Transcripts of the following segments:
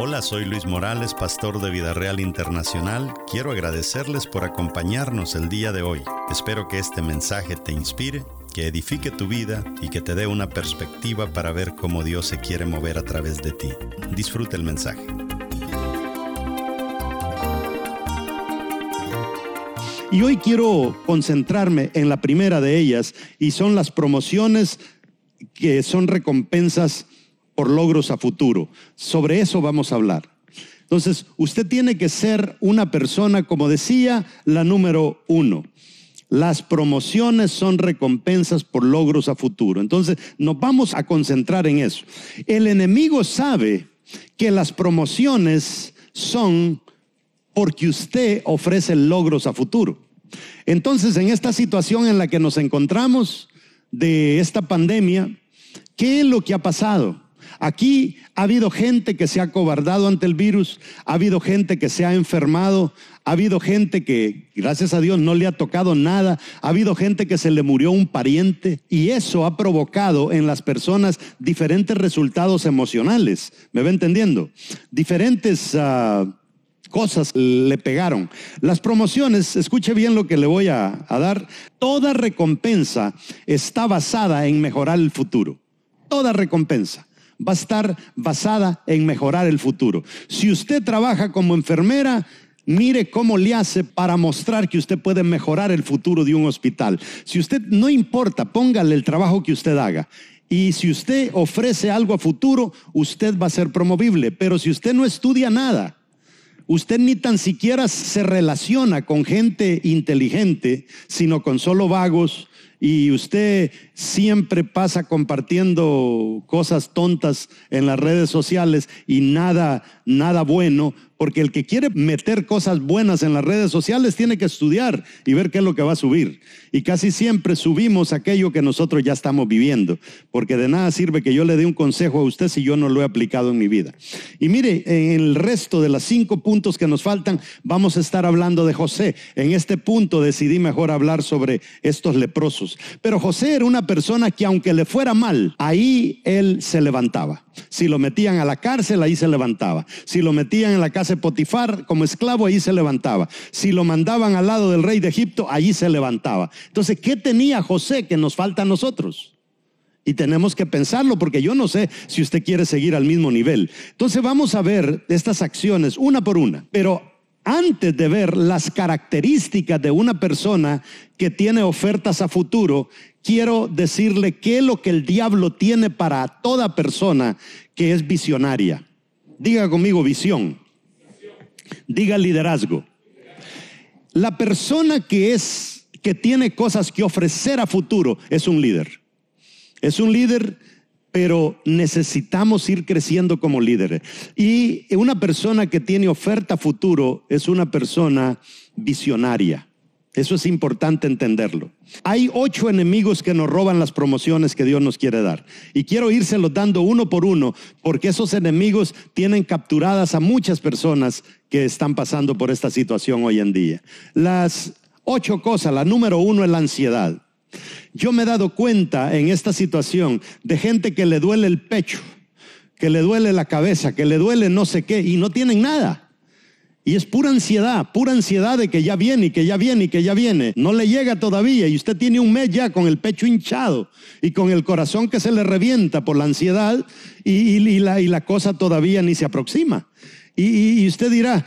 Hola, soy Luis Morales, pastor de Vida Real Internacional. Quiero agradecerles por acompañarnos el día de hoy. Espero que este mensaje te inspire, que edifique tu vida y que te dé una perspectiva para ver cómo Dios se quiere mover a través de ti. Disfruta el mensaje. Y hoy quiero concentrarme en la primera de ellas, y son las promociones que son recompensas por logros a futuro. Sobre eso vamos a hablar. Entonces, usted tiene que ser una persona, como decía, la número uno. Las promociones son recompensas por logros a futuro. Entonces, nos vamos a concentrar en eso. El enemigo sabe que las promociones son porque usted ofrece logros a futuro. Entonces, en esta situación en la que nos encontramos de esta pandemia, ¿qué es lo que ha pasado? Aquí ha habido gente que se ha acobardado ante el virus, ha habido gente que se ha enfermado, ha habido gente que, gracias a Dios, no le ha tocado nada, ha habido gente que se le murió un pariente, y eso ha provocado en las personas diferentes resultados emocionales. ¿Me va entendiendo? Diferentes cosas le pegaron. Las promociones, escuche bien lo que le voy a dar. Toda recompensa está basada en mejorar el futuro. Toda recompensa va a estar basada en mejorar el futuro. Si usted trabaja como enfermera, mire cómo le hace para mostrar que usted puede mejorar el futuro de un hospital. Si usted, no importa, póngale el trabajo que usted haga. Y si usted ofrece algo a futuro, usted va a ser promovible. Pero si usted no estudia nada, usted ni tan siquiera se relaciona con gente inteligente, sino con solo vagos, y usted siempre pasa compartiendo cosas tontas en las redes sociales y nada bueno, porque el que quiere meter cosas buenas en las redes sociales tiene que estudiar y ver qué es lo que va a subir. Y casi siempre subimos aquello que nosotros ya estamos viviendo, porque de nada sirve que yo le dé un consejo a usted si yo no lo he aplicado en mi vida. Y mire, en el resto de los 5 puntos que nos faltan, vamos a estar hablando de José. En este punto decidí mejor hablar sobre estos leprosos. Pero José era una persona que, aunque le fuera mal, ahí él se levantaba. Si lo metían a la cárcel, ahí se levantaba. Si lo metían en la casa de Potifar como esclavo, ahí se levantaba. Si lo mandaban al lado del rey de Egipto, ahí se levantaba. Entonces, ¿qué tenía José que nos falta a nosotros? Y tenemos que pensarlo, porque yo no sé si usted quiere seguir al mismo nivel. Entonces, vamos a ver estas acciones una por una. Pero antes de ver las características de una persona que tiene ofertas a futuro, quiero decirle qué es lo que el diablo tiene para toda persona que es visionaria. Diga conmigo: visión. Diga liderazgo. La persona que tiene cosas que ofrecer a futuro es un líder. Es un líder, pero necesitamos ir creciendo como líderes. Y una persona que tiene oferta a futuro es una persona visionaria. Eso es importante entenderlo. Hay 8 enemigos que nos roban las promociones que Dios nos quiere dar. Y quiero írselos dando uno por uno, porque esos enemigos tienen capturadas a muchas personas que están pasando por esta situación hoy en día. Las 8 cosas. La número 1 es la ansiedad. Yo me he dado cuenta en esta situación de gente que le duele el pecho, que le duele la cabeza, que le duele no sé qué, y no tienen nada. Y es pura ansiedad de que ya viene y que ya viene y que ya viene. No le llega todavía, y usted tiene un mes ya con el pecho hinchado y con el corazón que se le revienta por la ansiedad, y la cosa todavía ni se aproxima. Y usted dirá,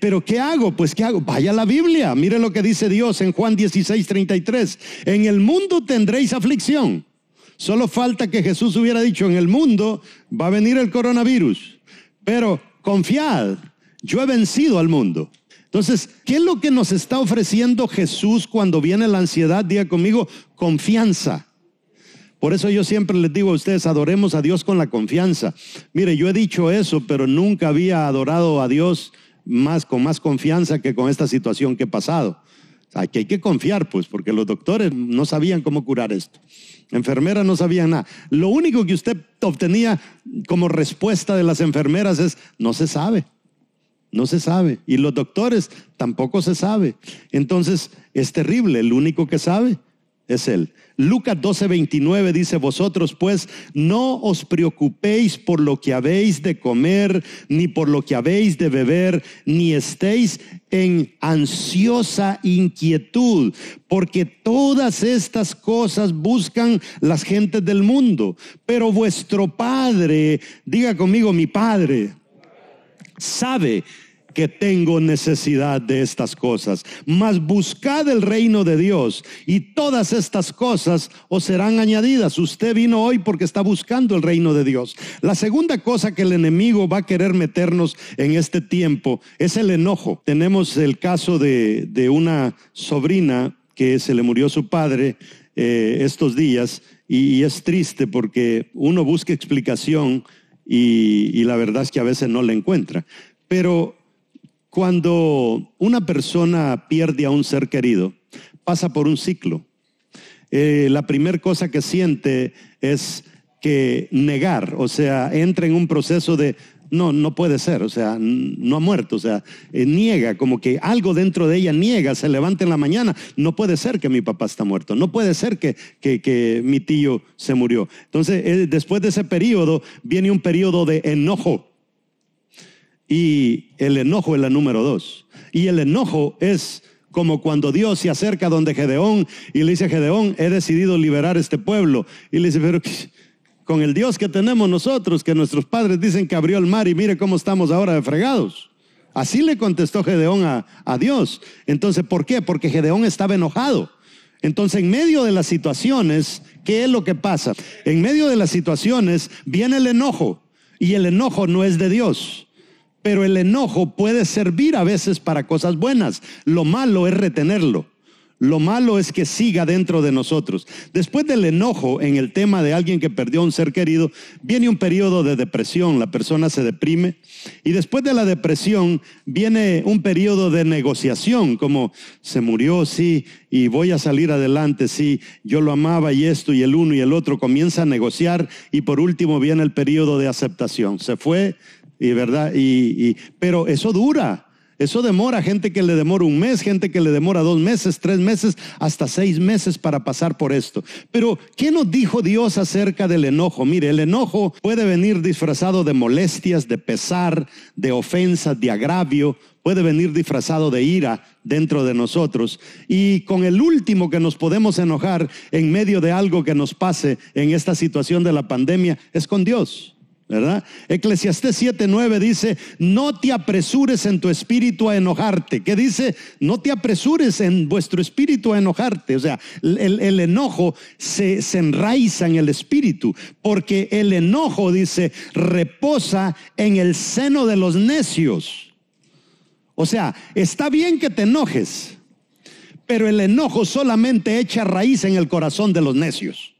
¿pero qué hago? Pues ¿qué hago? Vaya a la Biblia, mire lo que dice Dios en Juan 16:33. En el mundo tendréis aflicción. Solo falta que Jesús hubiera dicho: en el mundo va a venir el coronavirus, pero confiad, yo he vencido al mundo. Entonces, ¿qué es lo que nos está ofreciendo Jesús cuando viene la ansiedad? Diga conmigo: confianza. Por eso yo siempre les digo a ustedes: adoremos a Dios con la confianza. Mire, yo he dicho eso, pero nunca había adorado a Dios con más confianza que con esta situación que he pasado. Aquí hay que confiar, pues, porque los doctores no sabían cómo curar esto. Enfermeras no sabían nada. Lo único que usted obtenía como respuesta de las enfermeras es: no se sabe. No se sabe. Y los doctores, tampoco se sabe. Entonces, es terrible. El único que sabe es Él. Lucas 12:29 dice: vosotros pues no os preocupéis por lo que habéis de comer, ni por lo que habéis de beber, ni estéis en ansiosa inquietud, porque todas estas cosas buscan las gentes del mundo. Pero vuestro Padre, diga conmigo, mi Padre, sabe que tengo necesidad de estas cosas. Mas buscad el reino de Dios y todas estas cosas os serán añadidas. Usted vino hoy porque está buscando el reino de Dios. La segunda cosa que el enemigo va a querer meternos en este tiempo es el enojo. Tenemos el caso de una sobrina que se le murió su padre estos días, y es triste porque uno busca explicación y la verdad es que a veces no la encuentra. Pero cuando una persona pierde a un ser querido, pasa por un ciclo. La primera cosa que siente es que negar, o sea, entra en un proceso de no puede ser, o sea, no ha muerto, o sea, niega, como que algo dentro de ella niega. Se levanta en la mañana: no puede ser que mi papá está muerto, no puede ser que mi tío se murió. Entonces, después de ese periodo, viene un periodo de enojo. Y el enojo es la número 2. Y el enojo es como cuando Dios se acerca donde Gedeón y le dice a Gedeón: he decidido liberar este pueblo. Y le dice: pero con el Dios que tenemos nosotros, que nuestros padres dicen que abrió el mar y mire cómo estamos ahora de fregados. Así le contestó Gedeón a Dios. Entonces, ¿por qué? Porque Gedeón estaba enojado. Entonces, en medio de las situaciones, ¿qué es lo que pasa? En medio de las situaciones viene el enojo. Y el enojo no es de Dios. Pero el enojo puede servir a veces para cosas buenas. Lo malo es retenerlo. Lo malo es que siga dentro de nosotros. Después del enojo, en el tema de alguien que perdió a un ser querido, viene un periodo de depresión. La persona se deprime. Y después de la depresión viene un periodo de negociación, como: se murió, sí, y voy a salir adelante, sí, yo lo amaba, y esto, y el uno y el otro. Comienza a negociar. Y por último viene el periodo de aceptación. Se fue. Y verdad, pero eso dura, eso demora. Gente que le demora un mes, gente que le demora 2 meses, 3 meses, hasta 6 meses para pasar por esto. Pero, ¿qué nos dijo Dios acerca del enojo? Mire, el enojo puede venir disfrazado de molestias, de pesar, de ofensas, de agravio. Puede venir disfrazado de ira dentro de nosotros. Y con el último que nos podemos enojar en medio de algo que nos pase en esta situación de la pandemia es con Dios, ¿verdad? Eclesiastés 7:9 dice: no te apresures en tu espíritu a enojarte. ¿Qué dice? No te apresures en vuestro espíritu a enojarte. O sea, el enojo se enraiza en el espíritu, porque el enojo, dice, reposa en el seno de los necios. O sea, está bien que te enojes, pero el enojo solamente echa raíz en el corazón de los necios.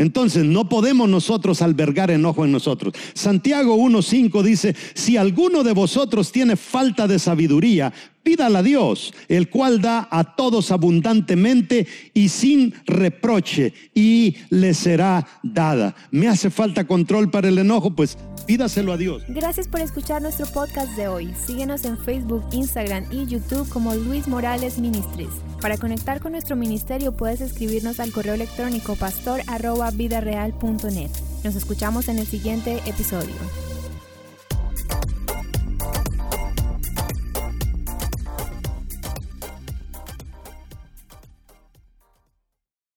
Entonces, no podemos nosotros albergar enojo en nosotros. Santiago 1:5 dice: si alguno de vosotros tiene falta de sabiduría, pídala a Dios, el cual da a todos abundantemente y sin reproche, y le será dada. ¿Me hace falta control para el enojo? Pues pídaselo a Dios. Gracias por escuchar nuestro podcast de hoy. Síguenos en Facebook, Instagram y YouTube como Luis Morales Ministries. Para conectar con nuestro ministerio puedes escribirnos al correo electrónico pastor@vidareal.net. Nos escuchamos en el siguiente episodio.